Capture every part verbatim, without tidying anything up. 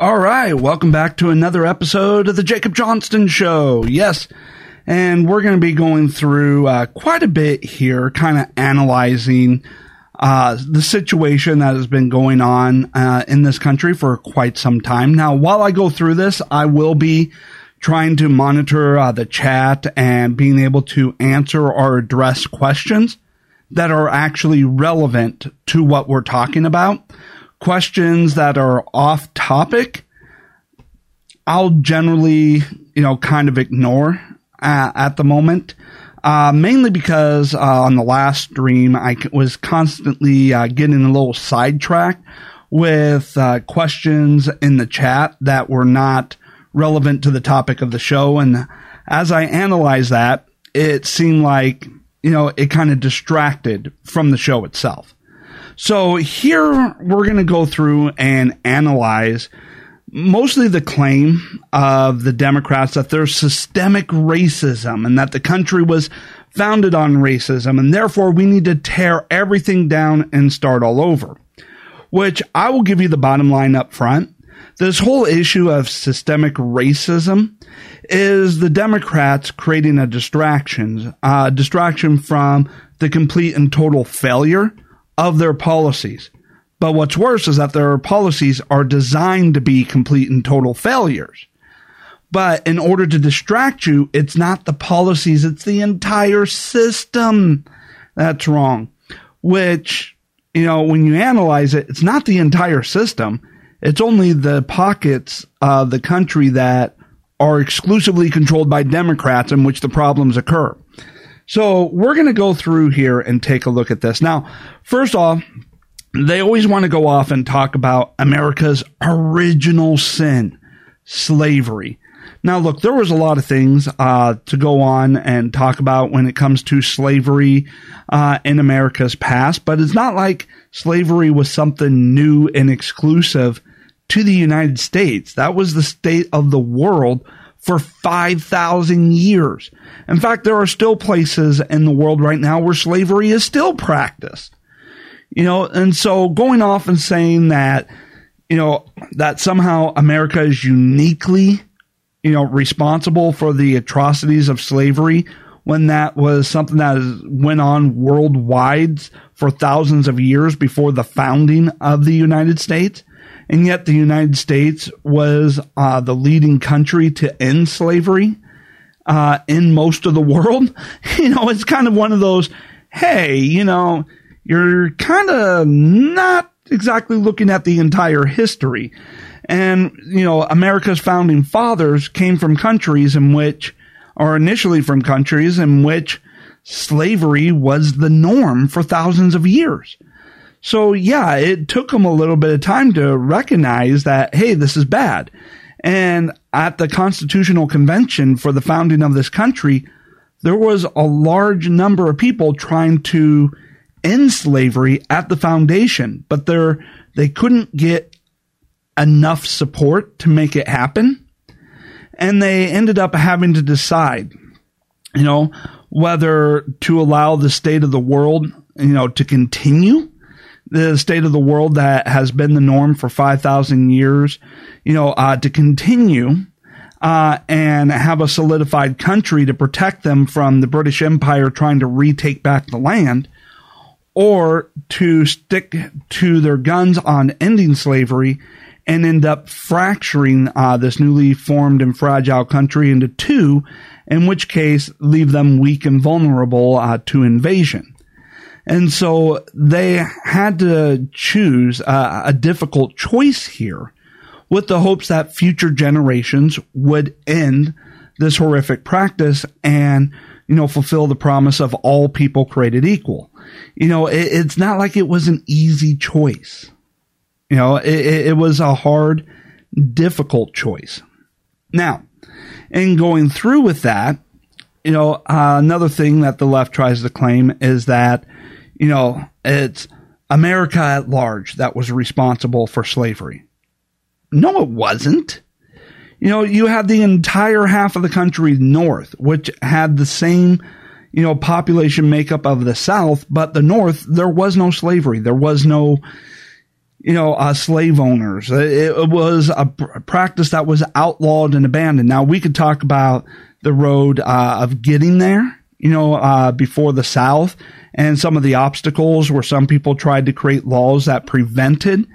All right, welcome back to another episode of The Jacob Johnston Show. Yes, and we're going to be going through uh, quite a bit here, kind of analyzing uh, the situation that has been going on uh, in this country for quite some time. Now, while I go through this, I will be trying to monitor uh, the chat and being able to answer or address questions that are actually relevant to what we're talking about. Questions that are off topic, I'll generally, you know, kind of ignore uh, at the moment, uh, mainly because uh, on the last stream, I was constantly uh, getting a little sidetracked with uh, questions in the chat that were not relevant to the topic of the show. And as I analyzed that, it seemed like, you know, it kind of distracted from the show itself. So here we're going to go through and analyze mostly the claim of the Democrats that there's systemic racism and that the country was founded on racism, and therefore we need to tear everything down and start all over, which I will give you the bottom line up front. This whole issue of systemic racism is the Democrats creating a distraction, uh, distraction from the complete and total failure of their policies. But what's worse is that their policies are designed to be complete and total failures. But in order to distract you, it's not the policies, it's the entire system that's wrong. Which, you know, when you analyze it, it's not the entire system. It's only the pockets of the country that are exclusively controlled by Democrats in which the problems occur. So we're going to go through here and take a look at this. Now, first off, they always want to go off and talk about America's original sin, slavery. Now, look, there was a lot of things uh, to go on and talk about when it comes to slavery uh, in America's past, but it's not like slavery was something new and exclusive to the United States. That was the state of the world for five thousand years. In fact, there are still places in the world right now where slavery is still practiced. You know, and so going off and saying that, you know, that somehow America is uniquely, you know, responsible for the atrocities of slavery when that was something that is, went on worldwide for thousands of years before the founding of the United States. And yet the United States was uh, the leading country to end slavery uh, in most of the world. You know, it's kind of one of those, hey, you know, you're kind of not exactly looking at the entire history. And, you know, America's founding fathers came from countries in which, or initially from countries in which slavery was the norm for thousands of years. So, yeah, it took them a little bit of time to recognize that, hey, this is bad. And at the Constitutional Convention for the founding of this country, there was a large number of people trying to end slavery at the foundation, but they're, they couldn't get enough support to make it happen. And they ended up having to decide, you know, whether to allow the state of the world, you know, to continue. The state of the world that has been the norm for five thousand years, you know, uh, to continue uh, and have a solidified country to protect them from the British Empire trying to retake back the land, or to stick to their guns on ending slavery and end up fracturing uh, this newly formed and fragile country into two, in which case leave them weak and vulnerable uh, to invasion. And so they had to choose uh, a difficult choice here with the hopes that future generations would end this horrific practice and, you know, fulfill the promise of all people created equal. You know, it, it's not like it was an easy choice. You know, it, it was a hard, difficult choice. Now, in going through with that, you know, uh, another thing that the left tries to claim is that, you know, it's America at large that was responsible for slavery. No, it wasn't. You know, you had the entire half of the country north, which had the same, you know, population makeup of the south, but the north, there was no slavery. There was no, you know, uh, slave owners. It, it was a pr- practice that was outlawed and abandoned. Now, we could talk about the road uh, of getting there, you know, uh, before the South, and some of the obstacles where some people tried to create laws that prevented,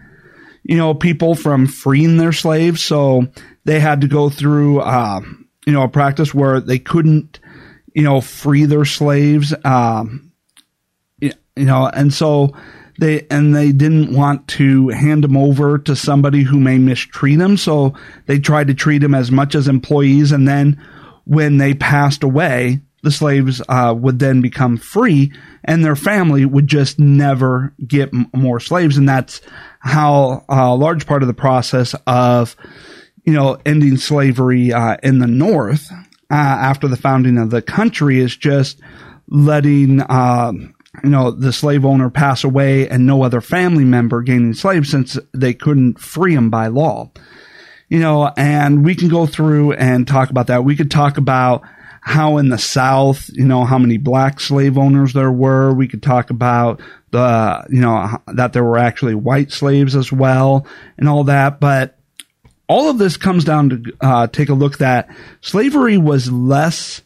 you know, people from freeing their slaves. So they had to go through, uh, you know, a practice where they couldn't, you know, free their slaves, um, you know, and so they, and they didn't want to hand them over to somebody who may mistreat them. So they tried to treat them as much as employees. And then when they passed away, the slaves uh, would then become free, and their family would just never get m- more slaves. And that's how uh, a large part of the process of, you know, ending slavery uh, in the North uh, after the founding of the country is just letting, uh, you know, the slave owner pass away and no other family member gaining slaves, since they couldn't free them by law. You know, and we can go through and talk about that. We could talk about how in the South, you know, how many black slave owners there were. We could talk about the, you know, that there were actually white slaves as well and all that. But all of this comes down to uh, take a look that slavery was less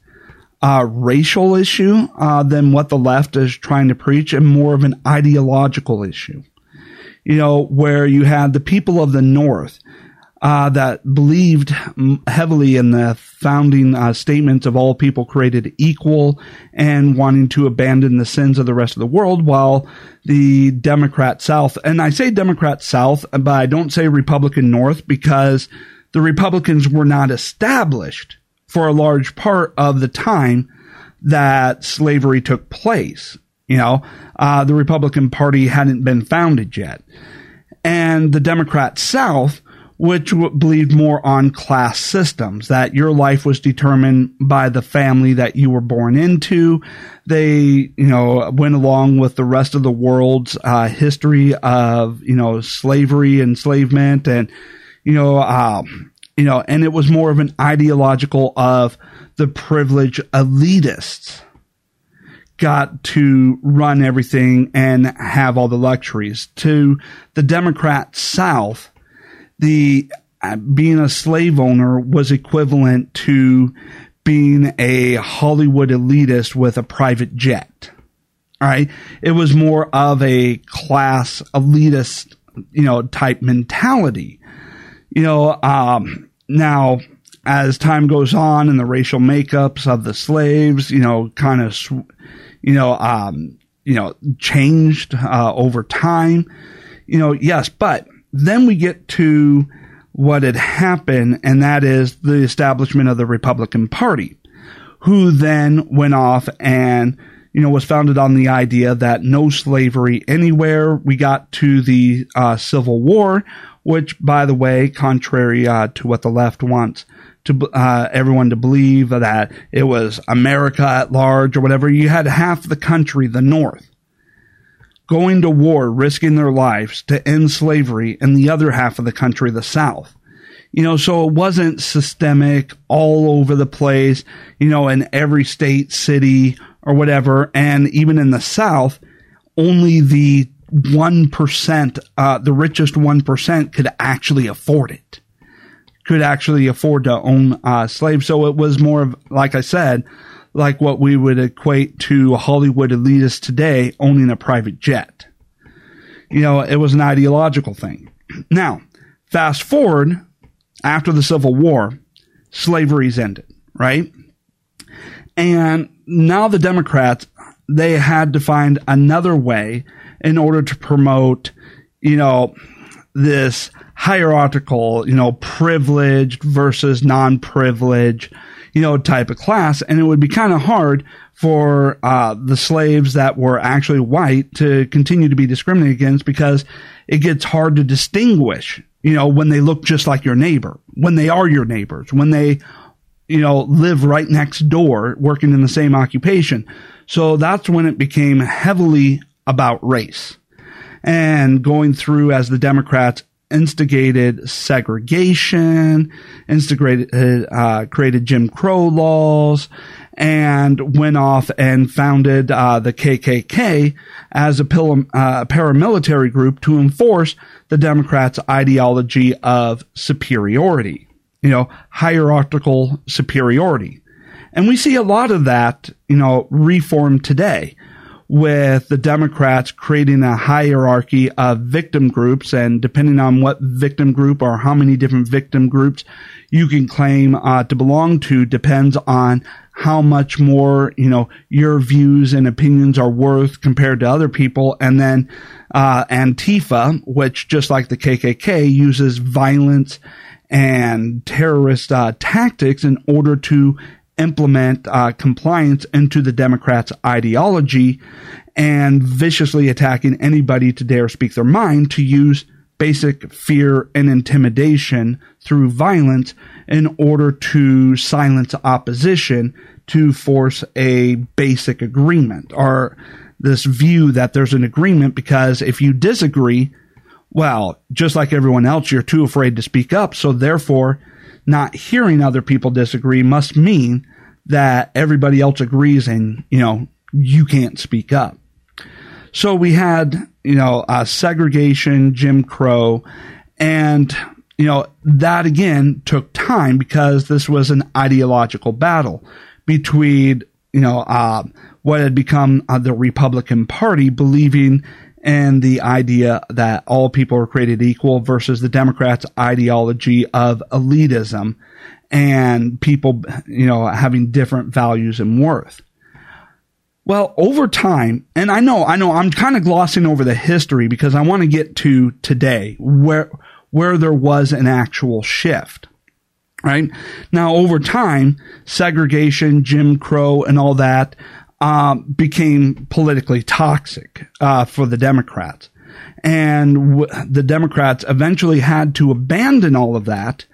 a uh, racial issue uh, than what the left is trying to preach, and more of an ideological issue. You know, where you had the people of the North Uh, that believed heavily in the founding uh, statements of all people created equal and wanting to abandon the sins of the rest of the world, while the Democrat South, and I say Democrat South, but I don't say Republican North, because the Republicans were not established for a large part of the time that slavery took place. You know, uh, the Republican Party hadn't been founded yet. And the Democrat South, which believed more on class systems, that your life was determined by the family that you were born into. They, you know, went along with the rest of the world's uh, history of, you know, slavery, enslavement, and, you know, um, you know, and it was more of an ideological of the privileged elitists got to run everything and have all the luxuries. To the Democrat South, The uh, being a slave owner was equivalent to being a Hollywood elitist with a private jet. All right. It was more of a class elitist, you know, type mentality. You know, um, now as time goes on and the racial makeups of the slaves, you know, kind of, you know, um, you know, changed uh, over time, you know, yes, but then we get to what had happened, and that is the establishment of the Republican Party, who then went off and, you know, was founded on the idea that no slavery anywhere. We got to the uh, Civil War, which, by the way, contrary uh, to what the left wants to uh, everyone to believe, that it was America at large or whatever, you had half the country, the North, going to war, risking their lives to end slavery in the other half of the country, the South. You know, so it wasn't systemic all over the place, you know, in every state, city, or whatever. And even in the South, only the one percent, uh, the richest one percent could actually afford it, could actually afford to own uh, slaves. So it was more of, like I said, like what we would equate to Hollywood elitists today owning a private jet. You know, it was an ideological thing. Now, fast forward, after the Civil War, slavery's ended, right? And now the Democrats, they had to find another way in order to promote, you know, this hierarchical, you know, privileged versus non-privileged, you know, type of class. And it would be kind of hard for uh, the slaves that were actually white to continue to be discriminated against, because it gets hard to distinguish, you know, when they look just like your neighbor, when they are your neighbors, when they, you know, live right next door working in the same occupation. So that's when it became heavily about race. And going through, as the Democrats instigated segregation, instigated, uh, created Jim Crow laws, and went off and founded uh, the K K K as a pil- uh, paramilitary group to enforce the Democrats' ideology of superiority, you know, hierarchical superiority. And we see a lot of that, you know, reformed today, with the Democrats creating a hierarchy of victim groups, and depending on what victim group or how many different victim groups you can claim uh, to belong to depends on how much more, you know, your views and opinions are worth compared to other people. And then uh Antifa, which just like the K K K, uses violence and terrorist uh, tactics in order to implement uh, compliance into the Democrats' ideology, and viciously attacking anybody to dare speak their mind, to use basic fear and intimidation through violence in order to silence opposition, to force a basic agreement, or this view that there's an agreement, because if you disagree, well, just like everyone else, you're too afraid to speak up, so therefore not hearing other people disagree must mean that everybody else agrees and, you know, you can't speak up. So we had, you know, uh, segregation, Jim Crow, and, you know, that again took time because this was an ideological battle between, you know, uh, what had become uh, the Republican Party believing and the idea that all people are created equal versus the Democrats' ideology of elitism and people, you know, having different values and worth. Well, over time, and I know, I know I'm kind of glossing over the history because I want to get to today where, where there was an actual shift, right? Now, over time, segregation, Jim Crow, and all that Um, became politically toxic uh, for the Democrats. And w- the Democrats eventually had to abandon all of that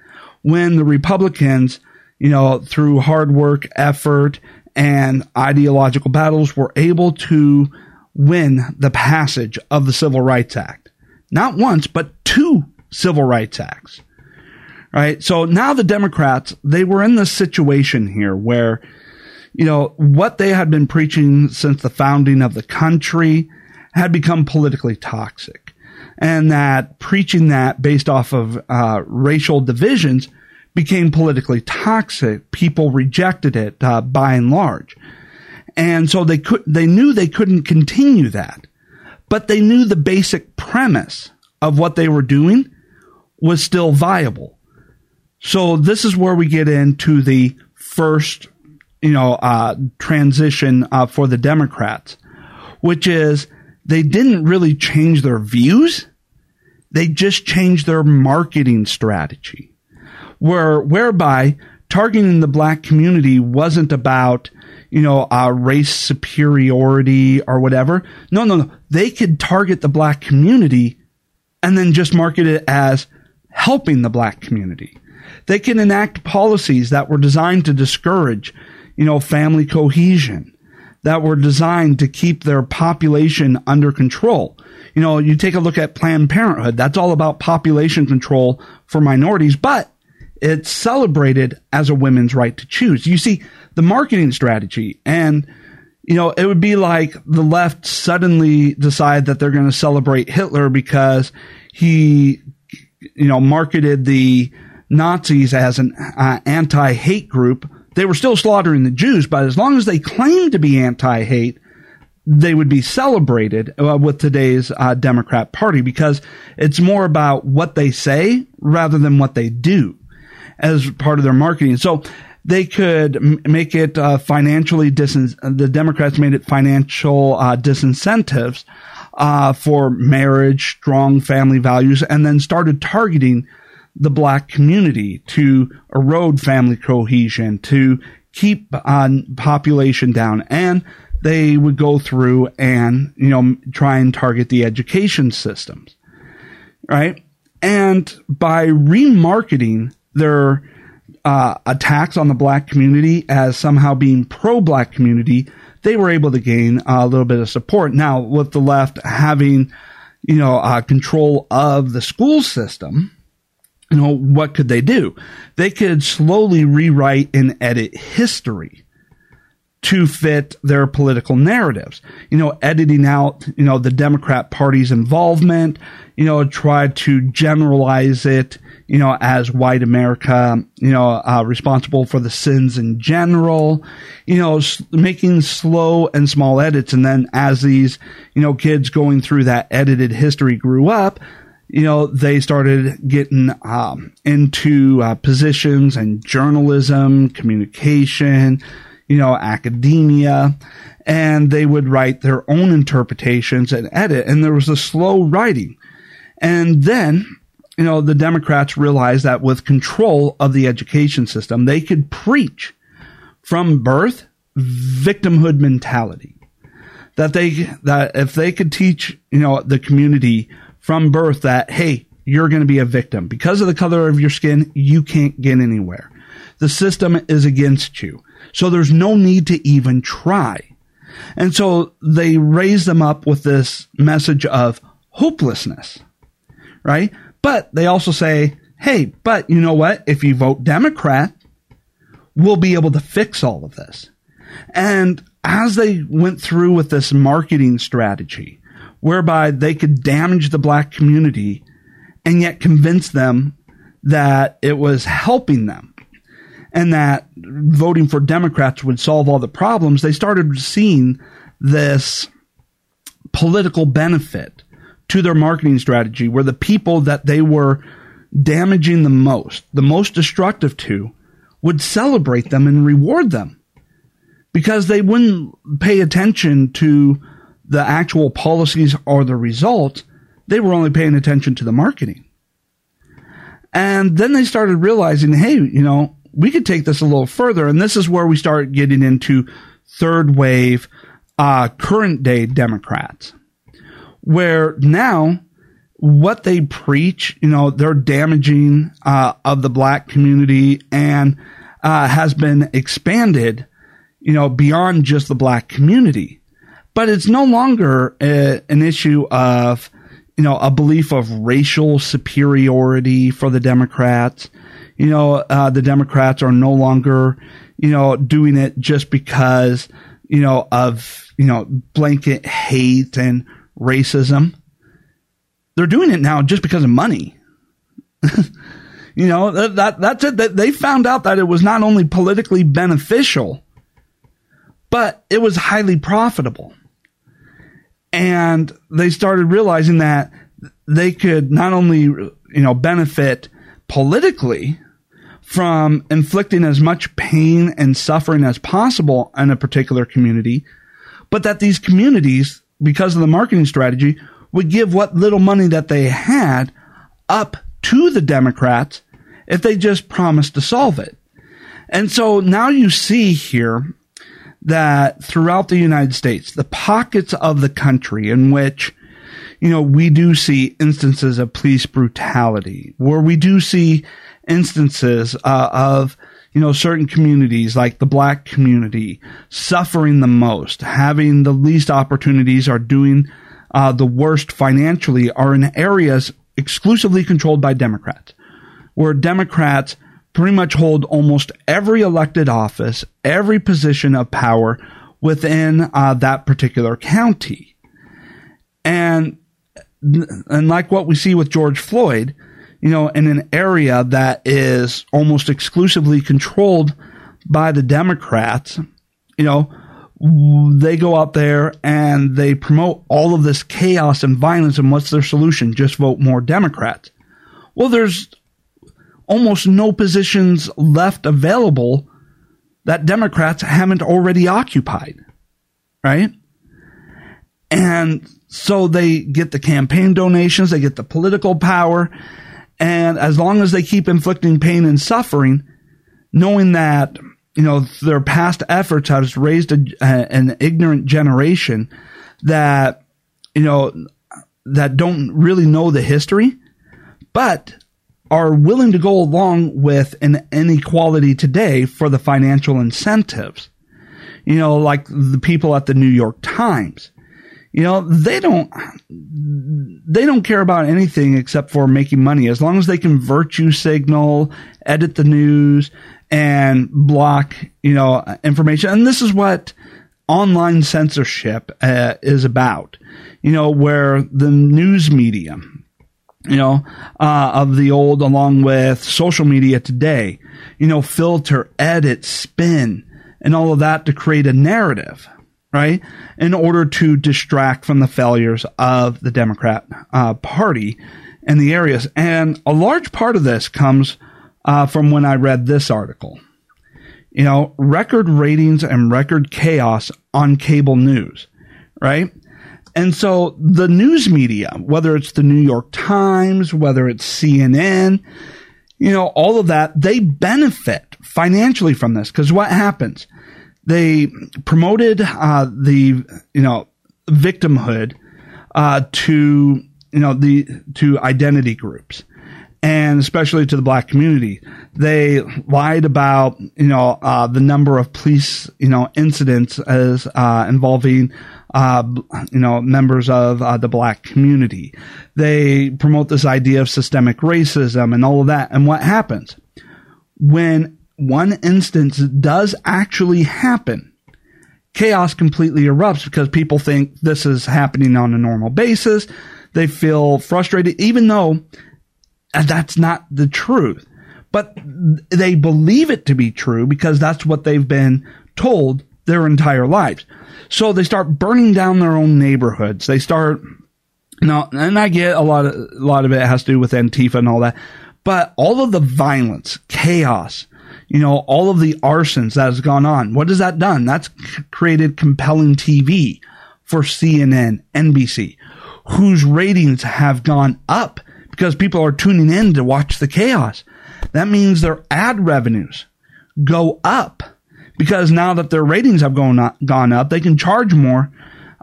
when the Republicans, you know, through hard work, effort, and ideological battles were able to win the passage of the Civil Rights Act. Not once, but two Civil Rights Acts. Right? So now the Democrats, they were in this situation here where, you know, what they had been preaching since the founding of the country had become politically toxic, and that preaching that based off of uh racial divisions became politically toxic. People rejected it uh, by and large, and so they could they knew they couldn't continue that, but they knew the basic premise of what they were doing was still viable. So this is where we get into the first you know, uh, transition, uh, for the Democrats, which is they didn't really change their views. They just changed their marketing strategy, where, whereby targeting the black community wasn't about, you know, uh, race superiority or whatever. No, no, no. They could target the black community and then just market it as helping the black community. They can enact policies that were designed to discourage you know, family cohesion, that were designed to keep their population under control. You know, you take a look at Planned Parenthood. That's all about population control for minorities, but it's celebrated as a women's right to choose. You see the marketing strategy, and, you know, it would be like the left suddenly decide that they're going to celebrate Hitler because he, you know, marketed the Nazis as an uh, anti-hate group. They were still slaughtering the Jews, but as long as they claimed to be anti-hate, they would be celebrated uh, with today's uh, Democrat Party, because it's more about what they say rather than what they do as part of their marketing. So they could m- make it uh, financially dis- the Democrats made it financial uh, disincentives uh, for marriage, strong family values, and then started targeting the black community to erode family cohesion, to keep uh, population down. And they would go through and, you know, try and target the education systems, right? And by remarketing their uh, attacks on the black community as somehow being pro-black community, they were able to gain a little bit of support. Now, with the left having, you know, uh, control of the school system, you know, what could they do? They could slowly rewrite and edit history to fit their political narratives. You know, editing out, you know, the Democrat Party's involvement, you know, try to generalize it, you know, as white America, you know, uh, responsible for the sins in general, you know, s- making slow and small edits. And then as these, you know, kids going through that edited history grew up, you know, they started getting um, into uh, positions in journalism, communication, you know, academia, and they would write their own interpretations and edit. And there was a slow writing. And then, you know, the Democrats realized that with control of the education system, they could preach from birth victimhood mentality. That they, that if they could teach, you know, the community from birth that, hey, you're going to be a victim. Because of the color of your skin, you can't get anywhere. The system is against you. So there's no need to even try. And so they raise them up with this message of hopelessness, right? But they also say, hey, but you know what? If you vote Democrat, we'll be able to fix all of this. And as they went through with this marketing strategy, whereby they could damage the black community and yet convince them that it was helping them, and that voting for Democrats would solve all the problems, they started seeing this political benefit to their marketing strategy, where the people that they were damaging the most, the most destructive to, would celebrate them and reward them, because they wouldn't pay attention to the actual policies or the results. They were only paying attention to the marketing. And then they started realizing, hey, you know, we could take this a little further, and this is where we start getting into third wave, uh, current day Democrats, where now what they preach, you know, they're damaging, uh, of the black community, and, uh, has been expanded, you know, beyond just the black community. But it's no longer a, an issue of, you know, a belief of racial superiority for the Democrats. You know, uh, the Democrats are no longer, you know, doing it just because, you know, of, you know, blanket hate and racism. They're doing it now just because of money. You know, that, that that's it. That they found out that it was not only politically beneficial, but it was highly profitable. And they started realizing that they could not only, you know, benefit politically from inflicting as much pain and suffering as possible in a particular community, but that these communities, because of the marketing strategy, would give what little money that they had up to the Democrats if they just promised to solve it. And so now you see here that throughout the United States, the pockets of the country in which, you know, we do see instances of police brutality, where we do see instances uh, of, you know, certain communities like the black community suffering the most, having the least opportunities, are doing uh, the worst financially, are in areas exclusively controlled by Democrats, where Democrats pretty much hold almost every elected office, every position of power within uh, that particular county. And And like what we see with George Floyd, you know, in an area that is almost exclusively controlled by the Democrats, you know, they go out there and they promote all of this chaos and violence. And what's their solution? Just vote more Democrats. Well, there's almost no positions left available that Democrats haven't already occupied, right? And so they get the campaign donations, they get the political power, and as long as they keep inflicting pain and suffering, knowing that, you know, their past efforts has raised a, a, an ignorant generation that, you know, that don't really know the history, but are willing to go along with an inequality today for the financial incentives. You know, like the people at the New York Times. you know, they don't, they don't care about anything except for making money. As long as they can virtue signal, edit the news, and block, you know, information. And this is what online censorship uh, is about, you know, where the news media, you know, uh, of the old, along with social media today, you know, filter, edit, spin, and all of that to create a narrative, right, in order to distract from the failures of the Democrat uh, Party and the areas. And a large part of this comes uh, from when I read this article. You know, record ratings and record chaos on cable news, right? And so the news media, whether it's the New York Times, whether it's C N N, you know, all of that, they benefit financially from this. Because what happens? They promoted uh, the, you know, victimhood uh, to, you know, the to identity groups, and especially to the black community. They lied about, you know, uh, the number of police, you know, incidents as uh, involving, uh, you know, members of uh, the black community. They promote this idea of systemic racism and all of that. And what happens when one instance does actually happen? Chaos completely erupts because people think this is happening on a normal basis. They feel frustrated, even though that's not the truth. But they believe it to be true because that's what they've been told their entire lives. So they start burning down their own neighborhoods. They start, you know, and I get a lot of, a lot of it has to do with Antifa and all that. But all of the violence, chaos, you know, all of the arsons that has gone on, what has that done? That's created compelling T V for C N N, N B C, whose ratings have gone up because people are tuning in to watch the chaos. That means their ad revenues go up because now that their ratings have gone up, gone up, they can charge more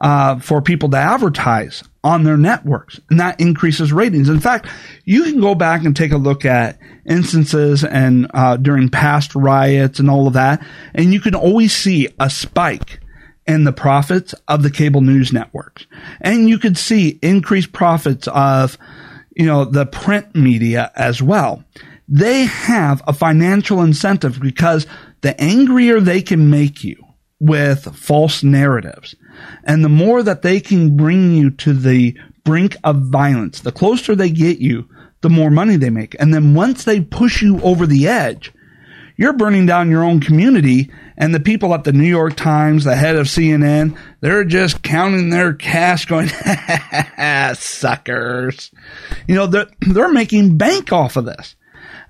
uh, for people to advertise on their networks, and that increases ratings. In fact, you can go back and take a look at instances and uh, during past riots and all of that, and you can always see a spike in the profits of the cable news networks, and you could see increased profits of, you know, the print media as well. They have a financial incentive because the angrier they can make you with false narratives, and the more that they can bring you to the brink of violence, the closer they get you, the more money they make. And then once they push you over the edge, you're burning down your own community, and the people at the New York Times, the head of C N N, they're just counting their cash going, suckers. You know, they're, they're making bank off of this.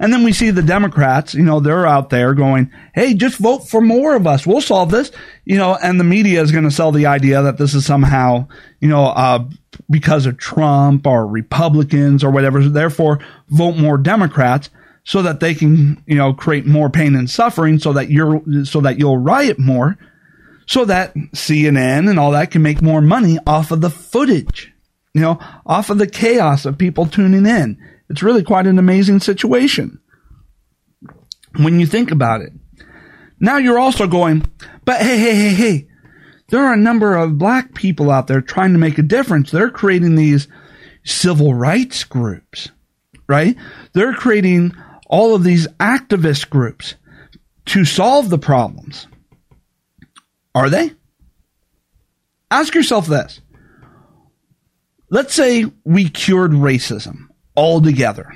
And then we see the Democrats, you know, they're out there going, hey, just vote for more of us. We'll solve this. You know, and the media is going to sell the idea that this is somehow, you know, uh, because of Trump or Republicans or whatever. Therefore, vote more Democrats so that they can, you know, create more pain and suffering so that you're, so that you'll riot more, so that C N N and all that can make more money off of the footage, you know, off of the chaos of people tuning in. It's really quite an amazing situation when you think about it. Now you're also going, but hey, hey, hey, hey, there are a number of black people out there trying to make a difference. They're creating these civil rights groups, right? They're creating all of these activist groups to solve the problems. Are they? Ask yourself this. Let's say we cured racism altogether.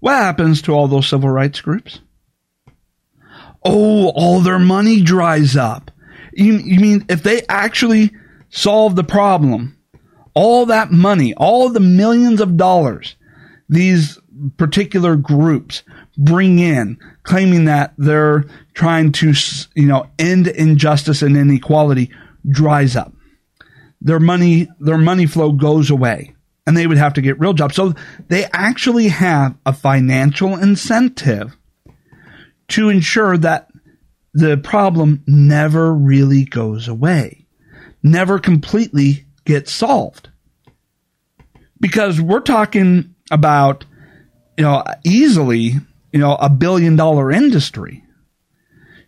What happens to all those civil rights groups? Oh, all their money dries up. You, you mean if they actually solve the problem, all that money, all the millions of dollars these particular groups bring in, claiming that they're trying to, you know, end injustice and inequality, dries up. Their money, their money flow goes away. And they would have to get real jobs. So they actually have a financial incentive to ensure that the problem never really goes away, never completely gets solved. Because we're talking about, you know, easily, you know, a billion dollar industry.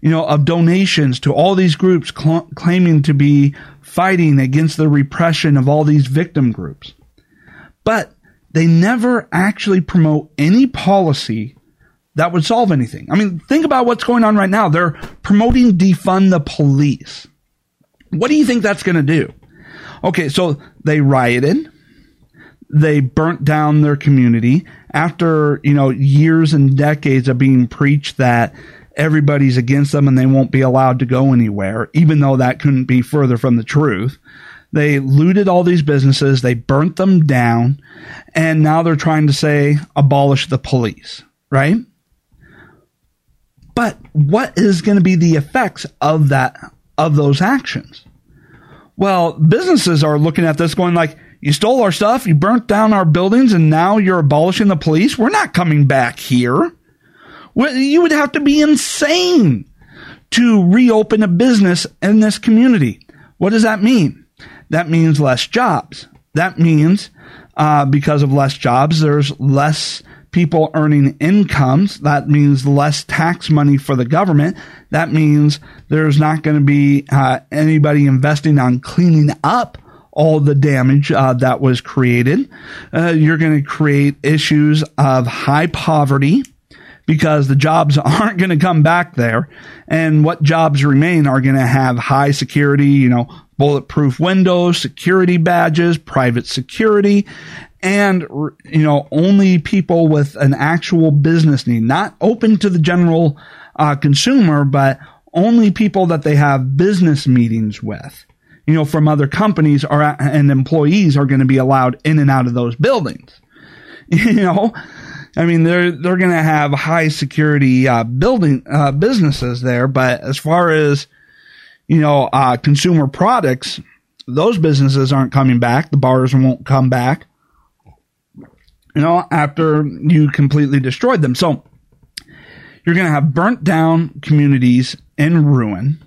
you know, of donations to all these groups cl- claiming to be fighting against the repression of all these victim groups. But they never actually promote any policy that would solve anything. I mean, think about what's going on right now. They're promoting defund the police. What do you think that's going to do? Okay, so they rioted. They burnt down their community after, you know, years and decades of being preached that everybody's against them and they won't be allowed to go anywhere, even though that couldn't be further from the truth. They looted all these businesses. They burnt them down. And now they're trying to say, abolish the police, right? But what is going to be the effects of that, of those actions? Well, businesses are looking at this going like, you stole our stuff, you burnt down our buildings, and now you're abolishing the police? We're not coming back here. You would have to be insane to reopen a business in this community. What does that mean? That means less jobs. That means uh, because of less jobs, there's less people earning incomes. That means less tax money for the government. That means there's not going to be uh, anybody investing on cleaning up all the damage uh, that was created. Uh, you're going to create issues of high poverty because the jobs aren't going to come back there. And what jobs remain are going to have high security, you know, bulletproof windows, security badges, private security, and, you know, only people with an actual business need, not open to the general uh, consumer, but only people that they have business meetings with, you know, from other companies are, and employees are going to be allowed in and out of those buildings. You know, I mean, they're, they're going to have high security, uh, building, uh, businesses there. But as far as, you know, uh, consumer products, those businesses aren't coming back. The bars won't come back, you know, after you completely destroyed them. So you're going to have burnt down communities in ruin.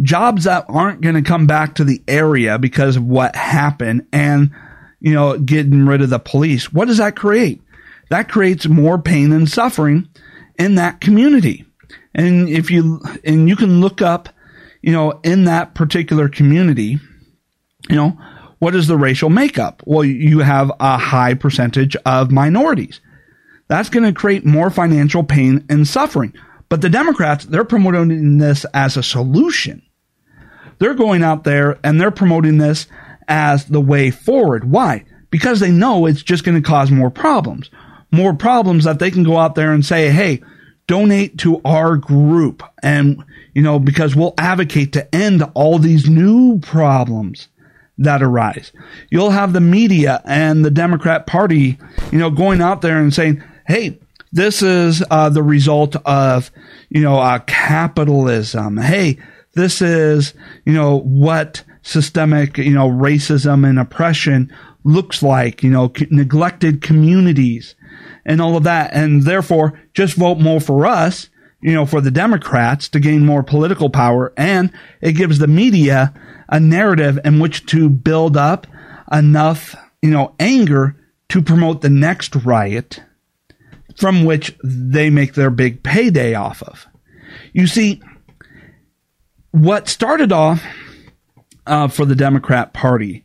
Jobs that aren't going to come back to the area because of what happened and, you know, getting rid of the police. What does that create? That creates more pain and suffering in that community. And if you, and you can look up, you know, in that particular community, you know, what is the racial makeup? Well, you have a high percentage of minorities. That's going to create more financial pain and suffering. But the Democrats, they're promoting this as a solution. They're going out there and they're promoting this as the way forward. Why? Because they know it's just going to cause more problems. More problems that they can go out there and say, hey, donate to our group. And, you know, because we'll advocate to end all these new problems that arise. You'll have the media and the Democrat Party, you know, going out there and saying, hey, this is uh, the result of, you know, uh, capitalism. Hey, this is, you know, what systemic, you know, racism and oppression looks like, you know, c- neglected communities and all of that. And therefore, just vote more for us, you know, for the Democrats to gain more political power. And it gives the media a narrative in which to build up enough, you know, anger to promote the next riot, from which they make their big payday off of. You see, what started off uh, for the Democrat Party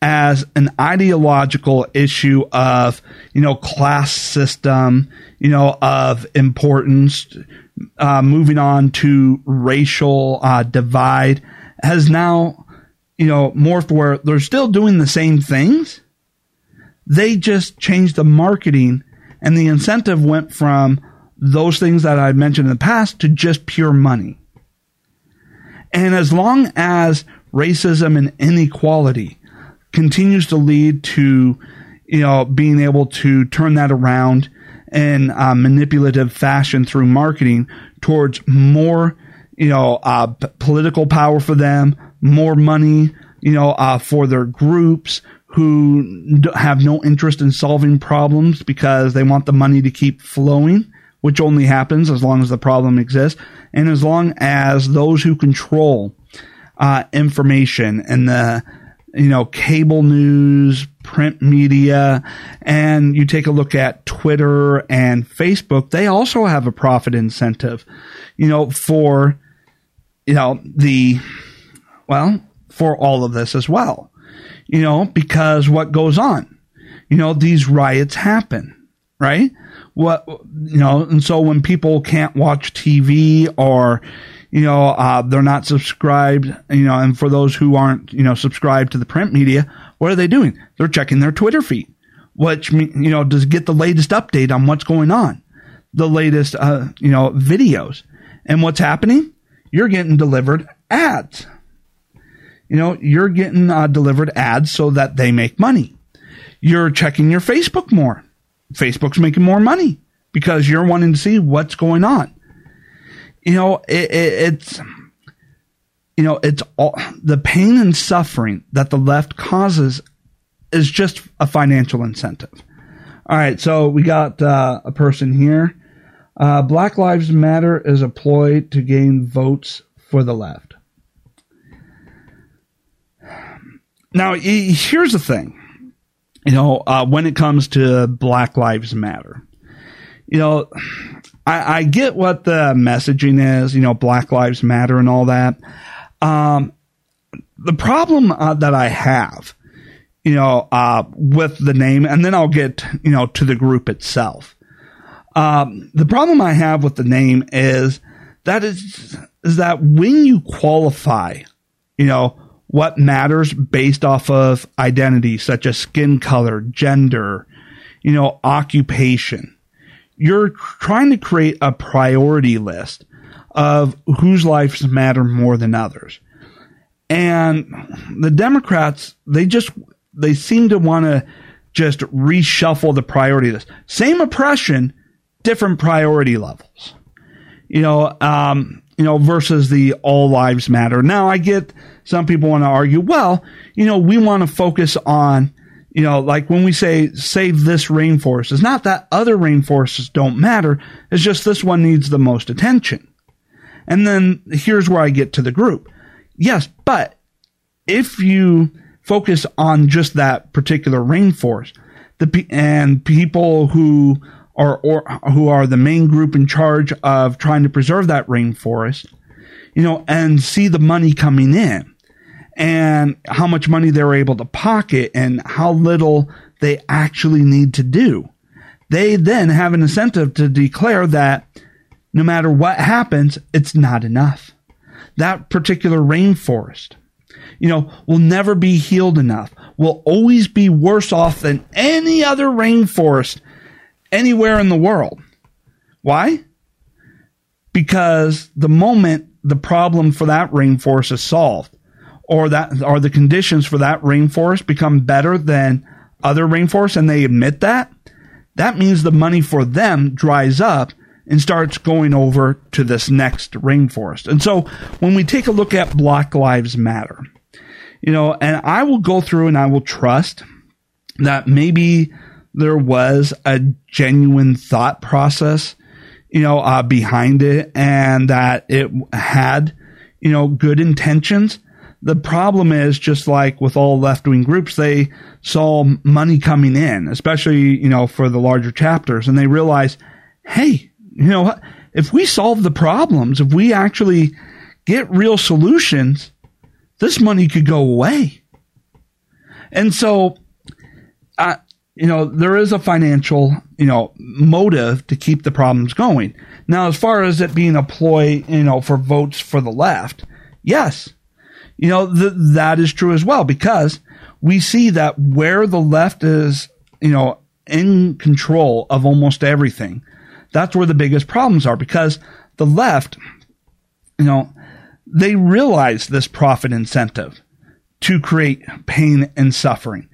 as an ideological issue of, you know, class system, you know, of importance, uh, moving on to racial uh, divide, has now, you know, morphed where they're still doing the same things. They just changed the marketing. And the incentive went from those things that I mentioned in the past to just pure money. And as long as racism and inequality continues to lead to, you know, being able to turn that around in a manipulative fashion through marketing towards more, you know, uh, p- political power for them, more money, you know, uh, for their groups, who have no interest in solving problems because they want the money to keep flowing, which only happens as long as the problem exists, and as long as those who control uh, information and the you know, cable news, print media, and you take a look at Twitter and Facebook, they also have a profit incentive, you know, for, you know, the, well, for all of this as well, you know, because what goes on, you know, these riots happen, right? What, you know, and so when people can't watch T V or, you know, uh, they're not subscribed, you know, and for those who aren't, you know, subscribed to the print media, what are they doing? They're checking their Twitter feed, which, you know, does get the latest update on what's going on, the latest, uh, you know, videos. And what's happening? You're getting delivered ads. You know, you're getting uh, delivered ads so that they make money. You're checking your Facebook more. Facebook's making more money because you're wanting to see what's going on. You know, it, it, it's, you know, it's all the pain and suffering that the left causes is just a financial incentive. All right. So we got uh, a person here. Uh, Black Lives Matter is a ploy to gain votes for the left. Now, here's the thing, you know, uh, when it comes to Black Lives Matter, you know, I, I get what the messaging is, you know, Black Lives Matter and all that. Um, the problem uh, that I have, you know, uh, with the name, and then I'll get, you know, to the group itself. Um, the problem I have with the name is that is, is that when you qualify, you know, what matters based off of identity, such as skin color, gender, you know, occupation, you're trying to create a priority list of whose lives matter more than others. And the Democrats, they just, they seem to want to just reshuffle the priority list. Same oppression, different priority levels, you know, um, you know, versus the all lives matter. Now I get some people want to argue, well, you know, we want to focus on, you know, like when we say save this rainforest, it's not that other rainforests don't matter. It's just this one needs the most attention. And then here's where I get to the group. Yes, but if you focus on just that particular rainforest, the and people who are or who are the main group in charge of trying to preserve that rainforest, you know, and see the money coming in, and how much money they're able to pocket and how little they actually need to do. They then have an incentive to declare that no matter what happens, it's not enough. That particular rainforest, you know, will never be healed enough, will always be worse off than any other rainforest anywhere in the world. Why? Because the moment the problem for that rainforest is solved, or that, or the conditions for that rainforest become better than other rainforests, and they admit that, that means the money for them dries up and starts going over to this next rainforest. And so when we take a look at Black Lives Matter, you know, and I will go through and I will trust that maybe there was a genuine thought process, you know, uh, behind it, and that it had, you know, good intentions. The problem is, just like with all left-wing groups, they saw money coming in, especially, you know, for the larger chapters. And they realized, hey, you know what? If we solve the problems, if we actually get real solutions, this money could go away. And so, uh, you know, there is a financial, you know, motive to keep the problems going. Now, as far as it being a ploy, you know, for votes for the left, yes. You know, th- that is true as well, because we see that where the left is, you know, in control of almost everything, that's where the biggest problems are, because the left, you know, they realize this profit incentive to create pain and suffering.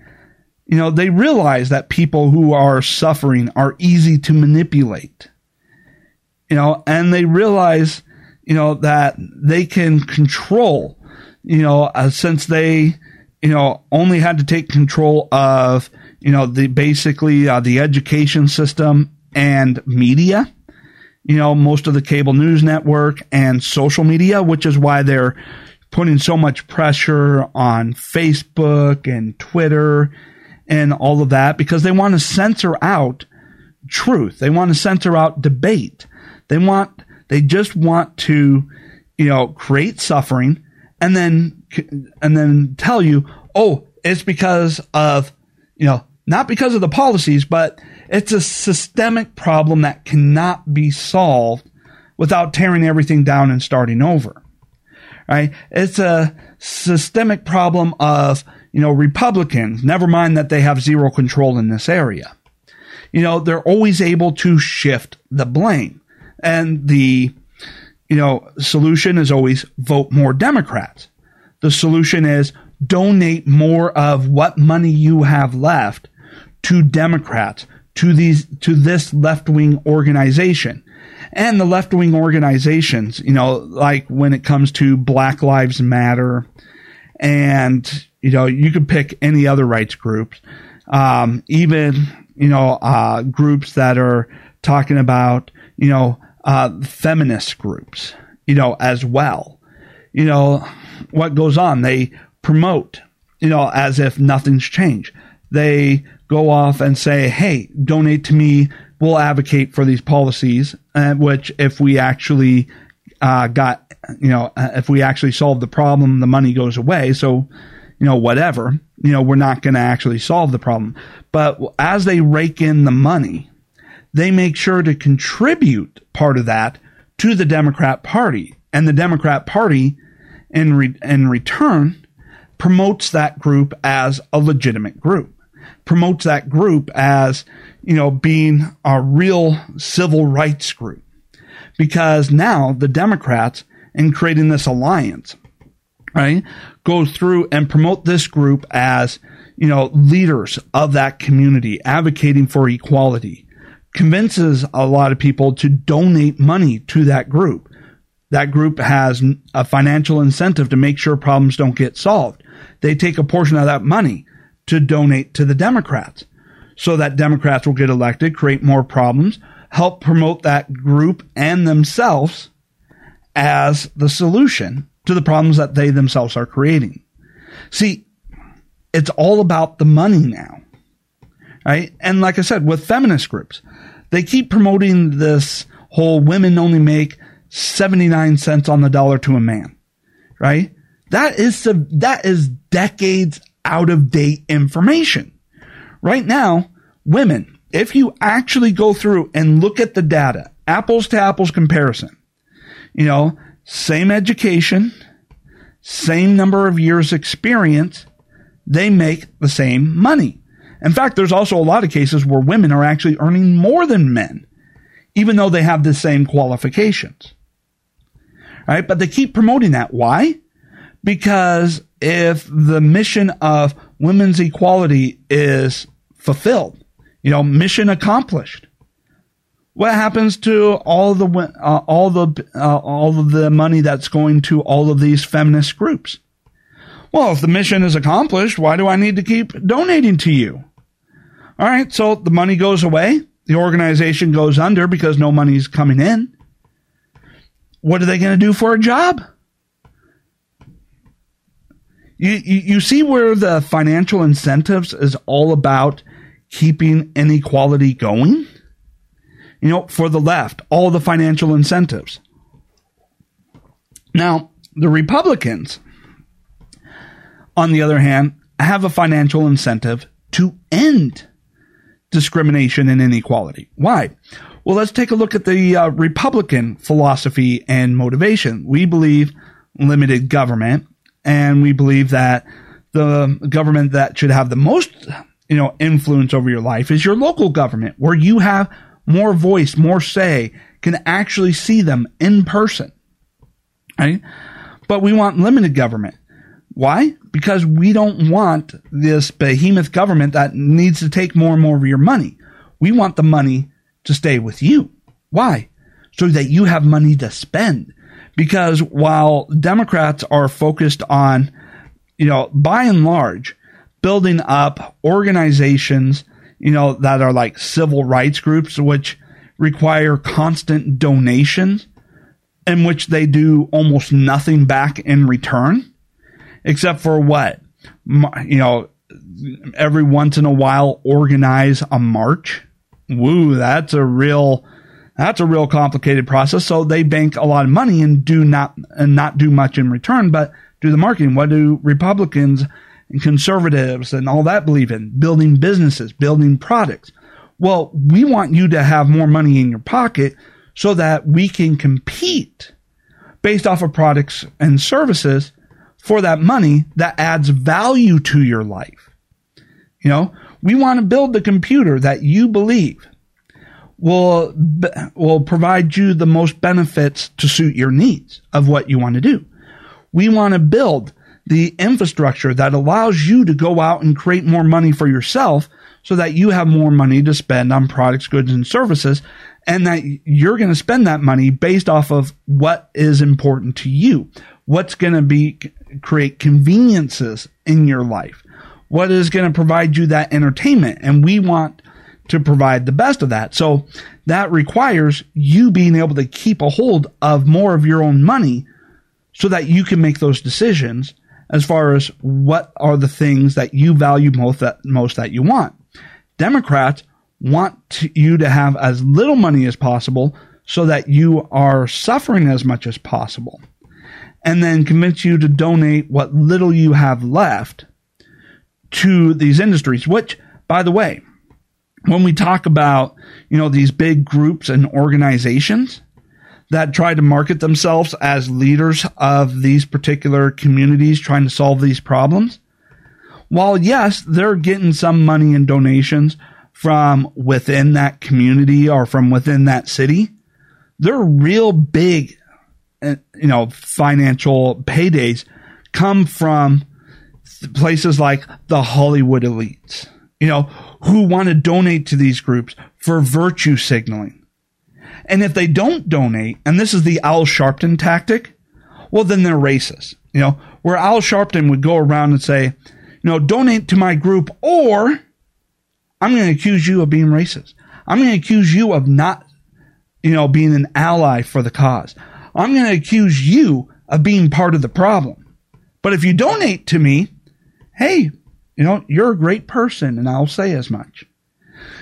You know, they realize that people who are suffering are easy to manipulate, you know, and they realize, you know, that they can control, you know, uh, since they, you know, only had to take control of, you know, the basically uh, the education system and media, you know, most of the cable news network and social media, which is why they're putting so much pressure on Facebook and Twitter and all of that because they want to censor out truth. They want to censor out debate. They want, they just want to, you know, create suffering and then, and then tell you, oh, it's because of, you know, not because of the policies, but it's a systemic problem that cannot be solved without tearing everything down and starting over. Right? It's a systemic problem of, you know, Republicans, never mind that they have zero control in this area. You know, they're always able to shift the blame. And the, you know, solution is always vote more Democrats. The solution is donate more of what money you have left to Democrats, to these, to this left-wing organization. And the left-wing organizations, you know, like when it comes to Black Lives Matter and, you know, you could pick any other rights groups, um, even, you know, uh, groups that are talking about, you know, uh, feminist groups, you know, as well. You know, what goes on? They promote, you know, as if nothing's changed. They go off and say, hey, donate to me. We'll advocate for these policies, uh, which if we actually uh, got, you know, uh, if we actually solve the problem, the money goes away. So, you know, whatever, you know, we're not going to actually solve the problem. But as they rake in the money, they make sure to contribute part of that to the Democrat Party. And the Democrat Party, in re- in return, promotes that group as a legitimate group. Promotes that group as, you know, being a real civil rights group. Because now the Democrats, in creating this alliance, right, go through and promote this group as, you know, leaders of that community, advocating for equality, convinces a lot of people to donate money to that group. That group has a financial incentive to make sure problems don't get solved. They take a portion of that money to donate to the Democrats so that Democrats will get elected, create more problems, help promote that group and themselves as the solution to the problems that they themselves are creating. See, it's all about the money now, right? And like I said, with feminist groups, they keep promoting this whole women only make seventy-nine cents on the dollar to a man, right? That is, that is decades out-of-date information. Right now, women, if you actually go through and look at the data, apples to apples comparison, you know, same education, same number of years experience, they make the same money. In fact, there's also a lot of cases where women are actually earning more than men, even though they have the same qualifications. All right, but they keep promoting that. Why? Because if the mission of women's equality is fulfilled, you know, mission accomplished, what happens to all the uh, all the uh, all of the money that's going to all of these feminist groups? Well, if the mission is accomplished, why do I need to keep donating to you? All right, so the money goes away, the organization goes under because no money's coming in. What are they going to do for a job? You, you you see where the financial incentives is all about keeping inequality going? You know, for the left, all the financial incentives. Now, the Republicans, on the other hand, have a financial incentive to end discrimination and inequality. Why? Well, let's take a look at the uh, Republican philosophy and motivation. We believe limited government. And we believe that the government that should have the most, you know, influence over your life is your local government, where you have more voice, more say, can actually see them in person. Right? But we want limited government. Why? Because we don't want this behemoth government that needs to take more and more of your money. We want the money to stay with you. Why? So that you have money to spend. Because while Democrats are focused on, you know, by and large, building up organizations, you know, that are like civil rights groups, which require constant donations in which they do almost nothing back in return, except for what? You know, every once in a while organize a march. Woo, that's a real that's a real complicated process. So they bank a lot of money and do not and not do much in return, but do the marketing. What do Republicans and conservatives and all that believe in? Building businesses, building products. Well, we want you to have more money in your pocket so that we can compete based off of products and services for that money that adds value to your life. You know, we want to build the computer that you believe will, will provide you the most benefits to suit your needs of what you want to do. We want to build the infrastructure that allows you to go out and create more money for yourself so that you have more money to spend on products, goods, and services, and that you're going to spend that money based off of what is important to you, what's going to be create conveniences in your life, what is going to provide you that entertainment, and we want to provide the best of that. So that requires you being able to keep a hold of more of your own money so that you can make those decisions as far as what are the things that you value most that, most that you want. Democrats want to, you to have as little money as possible so that you are suffering as much as possible, and then convince you to donate what little you have left to these industries, which, by the way, when we talk about, you know, these big groups and organizations that try to market themselves as leaders of these particular communities trying to solve these problems, while, yes, they're getting some money and donations from within that community or from within that city, they're real big, you know, financial paydays come from places like the Hollywood elites, you know, who want to donate to these groups for virtue signaling. And if they don't donate, and this is the Al Sharpton tactic, well, then they're racist. You know, where Al Sharpton would go around and say, you know, donate to my group or I'm going to accuse you of being racist. I'm going to accuse you of not, you know, being an ally for the cause. I'm going to accuse you of being part of the problem. But if you donate to me, hey, you know, you're a great person and I'll say as much.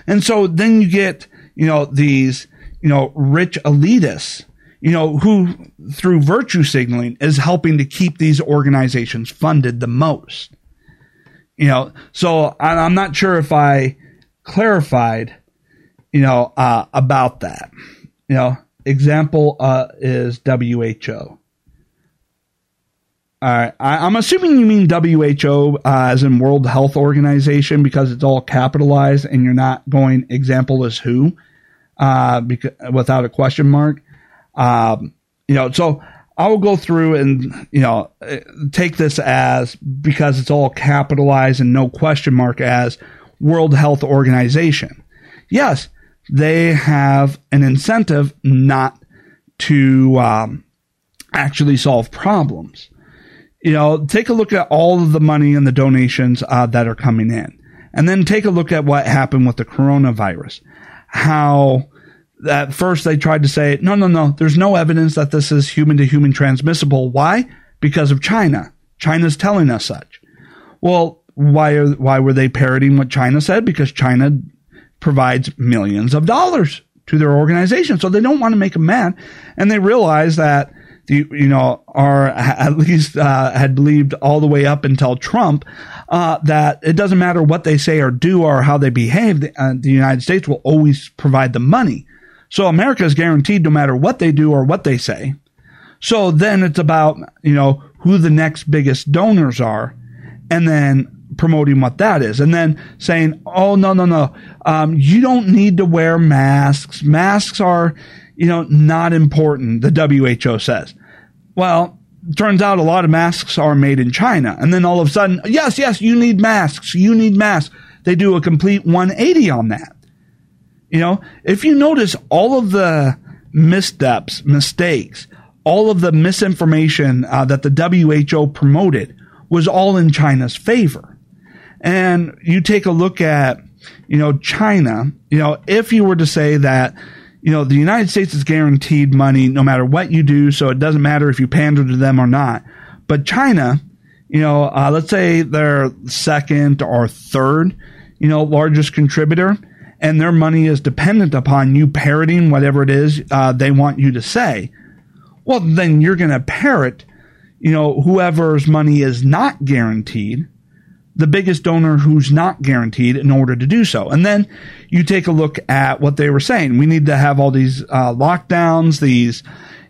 And so then you get, you know, these, you know, rich elitists, you know, who through virtue signaling is helping to keep these organizations funded the most. You know, so I'm not sure if I clarified, you know, uh, about that. You know, example uh, is W H O. All right. I, I'm assuming you mean W H O uh, as in World Health Organization because it's all capitalized and you're not going example is who uh, because, without a question mark. Um, you know, so I will go through and, you know, take this as because it's all capitalized and no question mark as World Health Organization. Yes, they have an incentive not to um, actually solve problems. You know, take a look at all of the money and the donations uh, that are coming in. And then take a look at what happened with the coronavirus. How at first they tried to say, no, no, no, there's no evidence that this is human-to-human transmissible. Why? Because of China. China's telling us such. Well, why are, why were they parroting what China said? Because China provides millions of dollars to their organization, so they don't want to make them mad. And they realize that, the, you know, or at least uh, had believed all the way up until Trump, uh, that it doesn't matter what they say or do or how they behave, the, uh, the United States will always provide the money. So America is guaranteed no matter what they do or what they say. So then it's about, you know, who the next biggest donors are and then promoting what that is. And then saying, oh, no, no, no, um, you don't need to wear masks. Masks are, you know, not important, the W H O says. Well, turns out a lot of masks are made in China. And then all of a sudden, yes, yes, you need masks. You need masks. They do a complete one eighty on that. You know, if you notice all of the missteps, mistakes, all of the misinformation uh, that the W H O promoted was all in China's favor. And you take a look at, you know, China, you know, if you were to say that, you know, the United States is guaranteed money no matter what you do, so it doesn't matter if you pander to them or not. But China, you know, uh, let's say they're second or third, you know, largest contributor, and their money is dependent upon you parroting whatever it is uh, they want you to say. Well, then you're going to parrot, you know, whoever's money is not guaranteed, the biggest donor who's not guaranteed, in order to do so. And then you take a look at what they were saying. We need to have all these uh, lockdowns, these,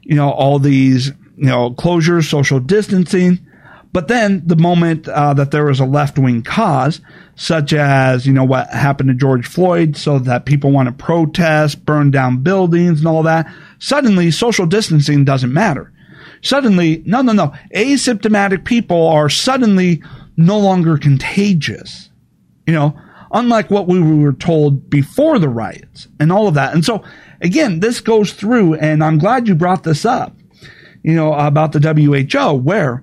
you know, all these, you know, closures, social distancing. But then the moment uh, that there was a left-wing cause, such as, you know, what happened to George Floyd, so that people want to protest, burn down buildings and all that, suddenly social distancing doesn't matter. Suddenly, no, no, no, asymptomatic people are suddenly no longer contagious, you know, unlike what we were told before the riots and all of that. And so, again, this goes through, and I'm glad you brought this up, you know, about the W H O, where,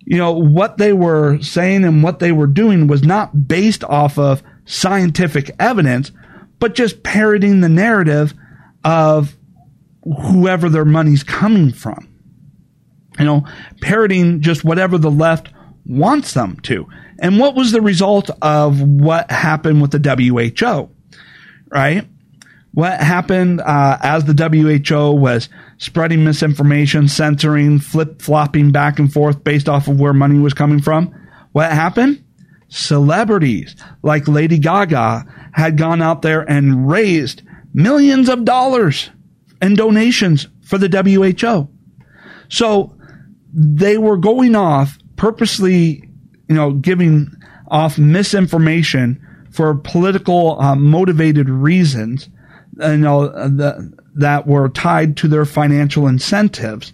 you know, what they were saying and what they were doing was not based off of scientific evidence, but just parroting the narrative of whoever their money's coming from. You know, parroting just whatever the left wants them to. And what was the result of what happened with the W H O, right? What happened uh, as the W H O was spreading misinformation, censoring, flip-flopping back and forth based off of where money was coming from? What happened? Celebrities like Lady Gaga had gone out there and raised millions of dollars in donations for the W H O. So they were going off purposely, you know, giving off misinformation for political uh, motivated reasons, you know, the, that were tied to their financial incentives.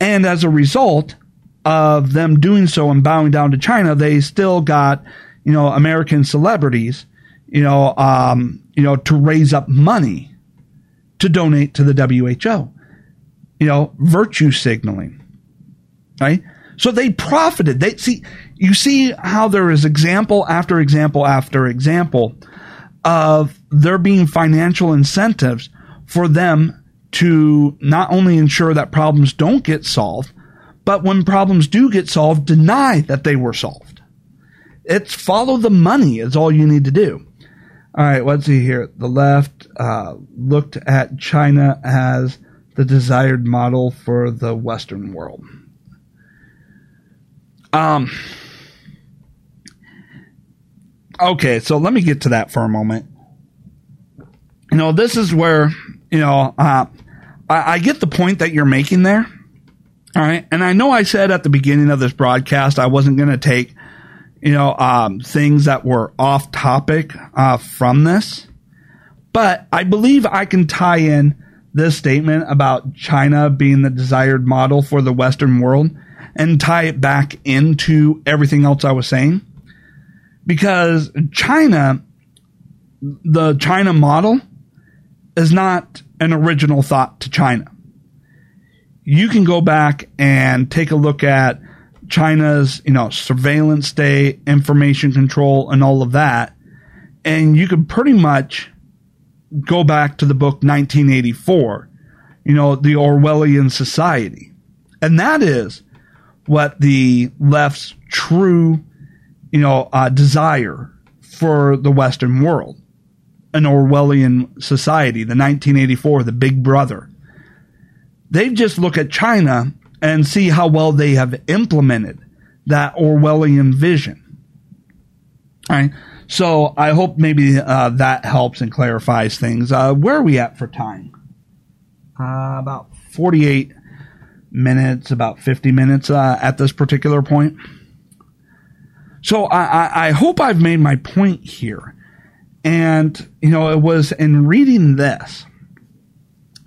And as a result of them doing so and bowing down to China, they still got, you know, American celebrities, you know, um, you know, to raise up money to donate to the W H O, you know, virtue signaling, right? So they profited. They see, you see how there is example after example after example of there being financial incentives for them to not only ensure that problems don't get solved, but when problems do get solved, deny that they were solved. It's follow the money is all you need to do. All right, let's see here. The left uh, looked at China as the desired model for the Western world. Um, okay, so let me get to that for a moment. You know, this is where, you know, uh, I, I get the point that you're making there. All right. And I know I said at the beginning of this broadcast, I wasn't going to take, you know, um, things that were off topic uh, from this, but I believe I can tie in this statement about China being the desired model for the Western world and tie it back into everything else I was saying. Because China, the China model, is not an original thought to China. You can go back and take a look at China's, you know, surveillance state, information control, and all of that. And you can pretty much go back to the book nineteen eighty-four, you know, The Orwellian Society. And that is what the left's true, you know, uh, desire for the Western world, an Orwellian society, the nineteen eighty-four, the Big Brother. They just look at China and see how well they have implemented that Orwellian vision. All right. So I hope maybe uh, that helps and clarifies things. Uh, where are we at for time? Uh, about forty-eight minutes, about fifty minutes uh, at this particular point. So I, I, I hope I've made my point here. And, you know, it was in reading this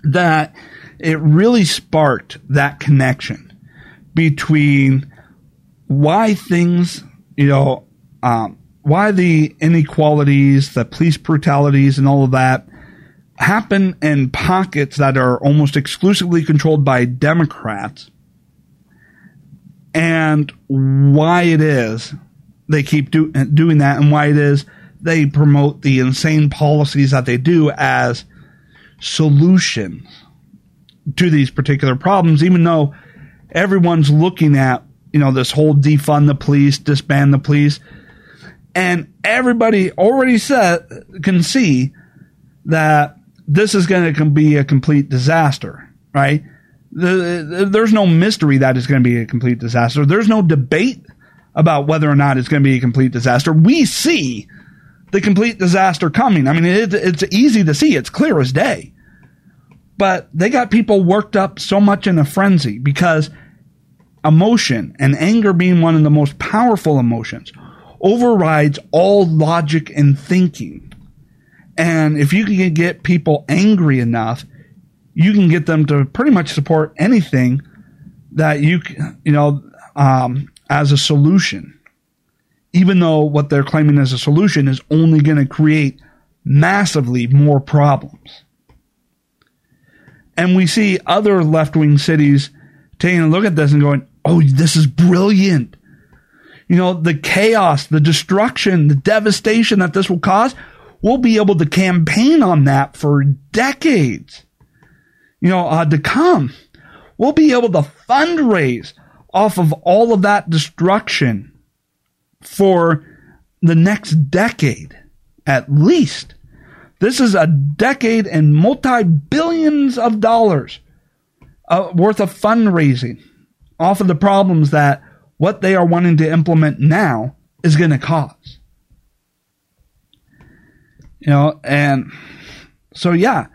that it really sparked that connection between why things, you know, um, why the inequalities, the police brutalities and all of that happen in pockets that are almost exclusively controlled by Democrats, and why it is they keep do, doing that, and why it is they promote the insane policies that they do as solution to these particular problems, even though everyone's looking at, you know, this whole defund the police, disband the police. And everybody already said, can see that this is going to be a complete disaster, right? The, the, there's no mystery that it's going to be a complete disaster. There's no debate about whether or not it's going to be a complete disaster. We see the complete disaster coming. I mean, it, it's easy to see. It's clear as day. But they got people worked up so much in a frenzy because emotion, and anger being one of the most powerful emotions, overrides all logic and thinking. And if you can get people angry enough, you can get them to pretty much support anything that you, you know, um, as a solution, even though what they're claiming as a solution is only going to create massively more problems. And we see other left-wing cities taking a look at this and going, oh, this is brilliant. You know, the chaos, the destruction, the devastation that this will cause, we'll be able to campaign on that for decades, you know, uh, to come. We'll be able to fundraise off of all of that destruction for the next decade, at least. This is a decade and multi-billions of dollars uh, worth of fundraising off of the problems that what they are wanting to implement now is going to cause. You know, and so, yeah,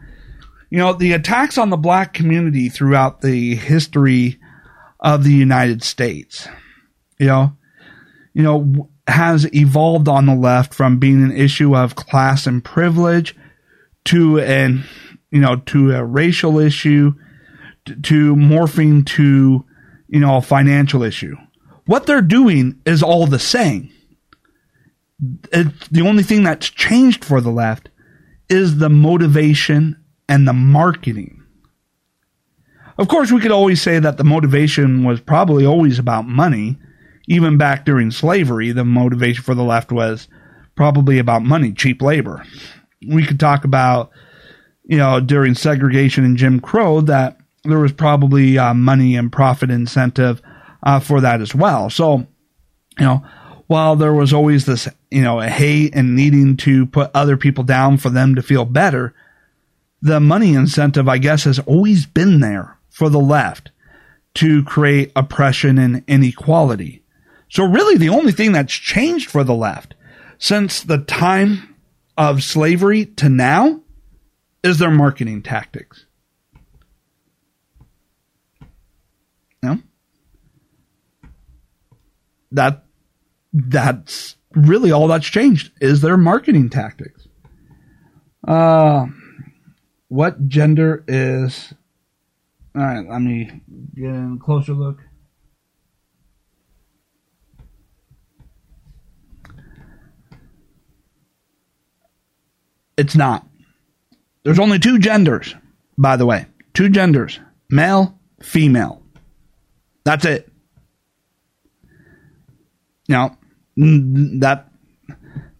you know, the attacks on the black community throughout the history of the United States, you know, you know, has evolved on the left from being an issue of class and privilege to an, you know, to a racial issue to, to morphing to, you know, a financial issue. What they're doing is all the same. It's the only thing that's changed for the left is the motivation and the marketing. Of course, we could always say that the motivation was probably always about money. Even back during slavery, the motivation for the left was probably about money, cheap labor. We could talk about, you know, during segregation and Jim Crow, that there was probably uh, money and profit incentive Uh, for that as well. So, you know, while there was always this, you know, hate and needing to put other people down for them to feel better, the money incentive, I guess, has always been there for the left to create oppression and inequality. So really the only thing that's changed for the left since the time of slavery to now is their marketing tactics. No? That that's really all that's changed is their marketing tactics. Uh, what gender is? All right, let me get a closer look. It's not. There's only two genders, by the way. Two genders: male, female. That's it. Now, that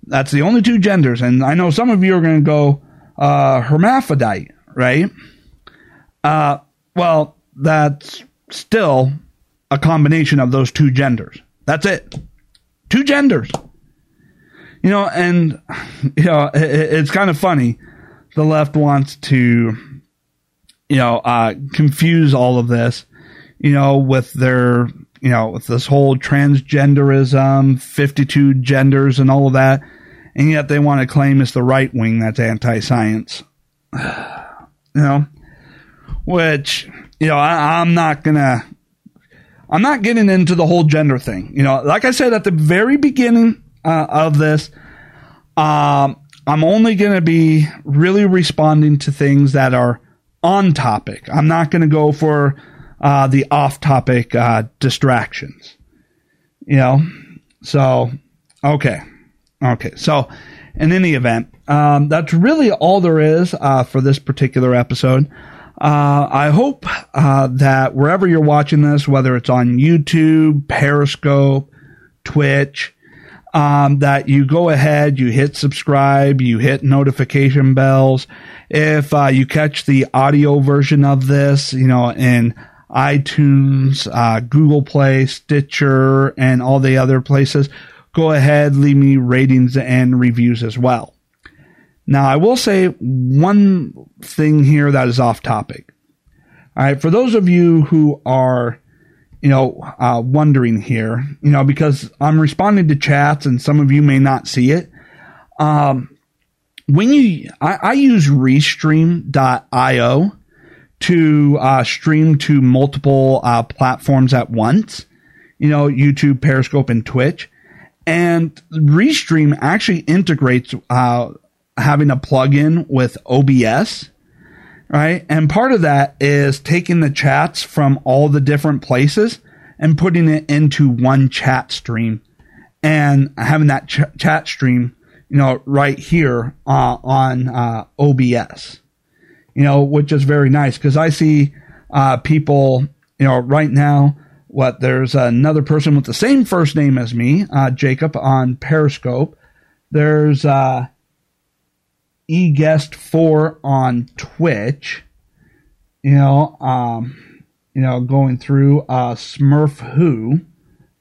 that's the only two genders, and I know some of you are going to go uh, hermaphrodite, right? Uh, well, that's still a combination of those two genders. That's it. Two genders. You know, and you know, it, it's kind of funny. The left wants to, you know, uh, confuse all of this, you know, with their... you know, with this whole transgenderism, fifty-two genders and all of that. And yet they want to claim it's the right wing that's anti-science. You know, which, you know, I, I'm not going to, I'm not getting into the whole gender thing. You know, like I said at the very beginning uh, of this, um, I'm only going to be really responding to things that are on topic. I'm not going to go for Uh, the off-topic uh, distractions, you know. So, okay, okay. So, in any event, um, that's really all there is uh, for this particular episode. Uh, I hope uh, that wherever you're watching this, whether it's on YouTube, Periscope, Twitch, um, that you go ahead, you hit subscribe, you hit notification bells. If uh, you catch the audio version of this, you know, in iTunes, uh, Google Play, Stitcher, and all the other places, go ahead, leave me ratings and reviews as well. Now, I will say one thing here that is off topic. All right, for those of you who are, you know, uh, wondering here, you know, because I'm responding to chats and some of you may not see it. Um, when you, I, I use Restream dot io to uh, stream to multiple uh, platforms at once, you know, YouTube, Periscope, and Twitch. And Restream actually integrates uh, having a plug-in with O B S, right? And part of that is taking the chats from all the different places and putting it into one chat stream and having that ch- chat stream, you know, right here uh, on uh, O B S, you know, which is very nice because I see uh, people, you know, right now, what, there's another person with the same first name as me, uh, Jacob, on Periscope. There's uh, E Guest four on Twitch. You know, um, you know, going through uh, Smurf Who,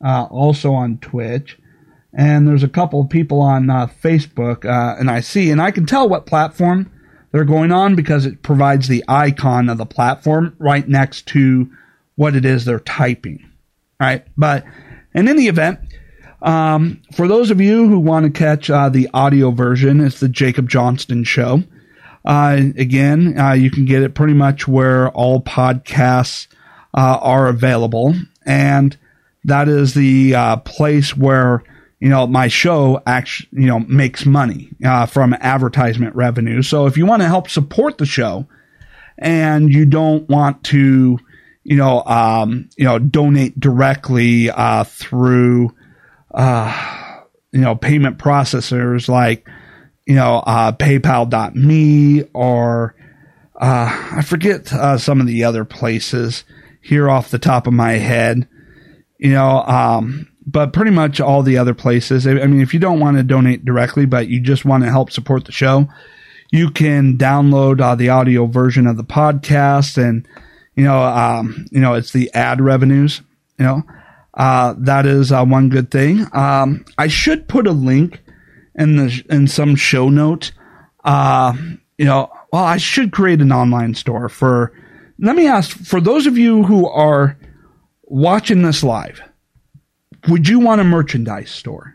uh, also on Twitch, and there's a couple of people on uh, Facebook, uh, and I see, and I can tell what platform they're going on because it provides the icon of the platform right next to what it is they're typing, right? But in any event, um, for those of you who want to catch uh, the audio version, it's the Jacob Johnston Show. Uh, again, uh, you can get it pretty much where all podcasts uh, are available, and that is the uh, place where, you know, my show actually, you know, makes money uh, from advertisement revenue. So if you want to help support the show, and you don't want to, you know, um, you know, donate directly, uh, through, uh, you know, payment processors like, you know, uh, PayPal dot me or, uh, I forget, uh, some of the other places here off the top of my head, you know, um, but pretty much all the other places. I mean, if you don't want to donate directly, but you just want to help support the show, you can download uh, the audio version of the podcast and, you know, um, you know, it's the ad revenues, you know, uh, that is uh, one good thing. Um, I should put a link in the, in some show note. Uh, you know, well, I should create an online store for, let me ask, for those of you who are watching this live, would you want a merchandise store?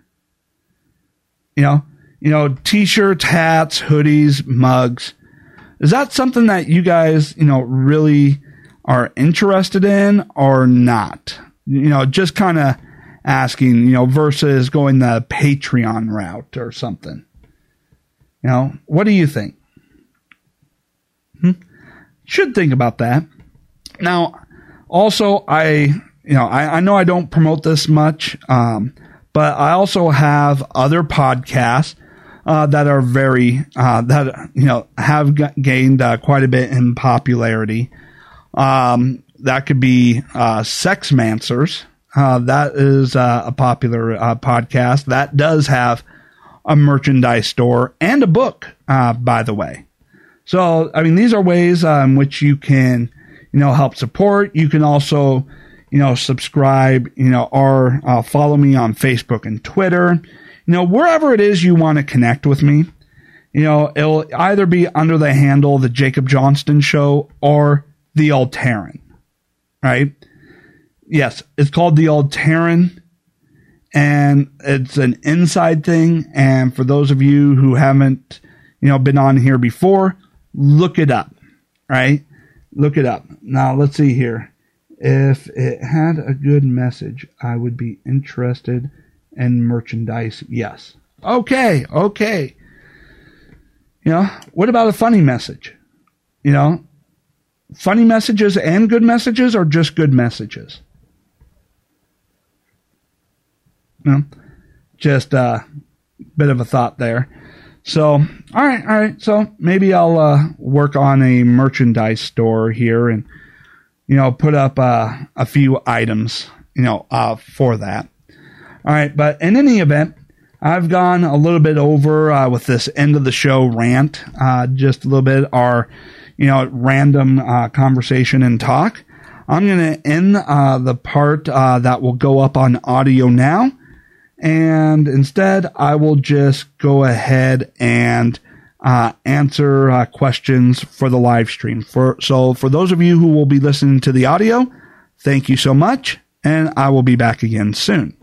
You know, you know, t-shirts, hats, hoodies, mugs. Is that something that you guys, you know, really are interested in or not? You know, just kind of asking, you know, versus going the Patreon route or something. You know, what do you think? Hmm? Should think about that. Now, also, I, you know, I, I know I don't promote this much, um, but I also have other podcasts uh, that are very, uh, that, you know, have g- gained uh, quite a bit in popularity. Um, that could be, uh, Sexmancers. Uh, that is, uh, a popular, uh, podcast that does have a merchandise store and a book, uh, by the way. So, I mean, these are ways, uh, in which you can, you know, help support. You can also, you know, subscribe, you know, or, uh, follow me on Facebook and Twitter, you know, wherever it is you want to connect with me. You know, it'll either be under the handle, the Jacob Johnston Show, or the Alteran, right? Yes, it's called the Alteran, and it's an inside thing. And for those of you who haven't, you know, been on here before, look it up, right? Look it up. Now, let's see here. If it had a good message, I would be interested in merchandise. Yes. Okay, okay. You know, what about a funny message? You know, funny messages and good messages, or just good messages? No, just a uh, bit of a thought there. So, all right, all right. So maybe I'll uh, work on a merchandise store here and, you know, put up uh, a few items, you know, uh, for that. All right. But in any event, I've gone a little bit over uh, with this end of the show rant, uh, just a little bit, our, you know, random uh, conversation and talk. I'm going to end uh, the part uh, that will go up on audio now, and instead I will just go ahead and uh, answer uh, questions for the live stream. For, so for those of you who will be listening to the audio, thank you so much, and I will be back again soon.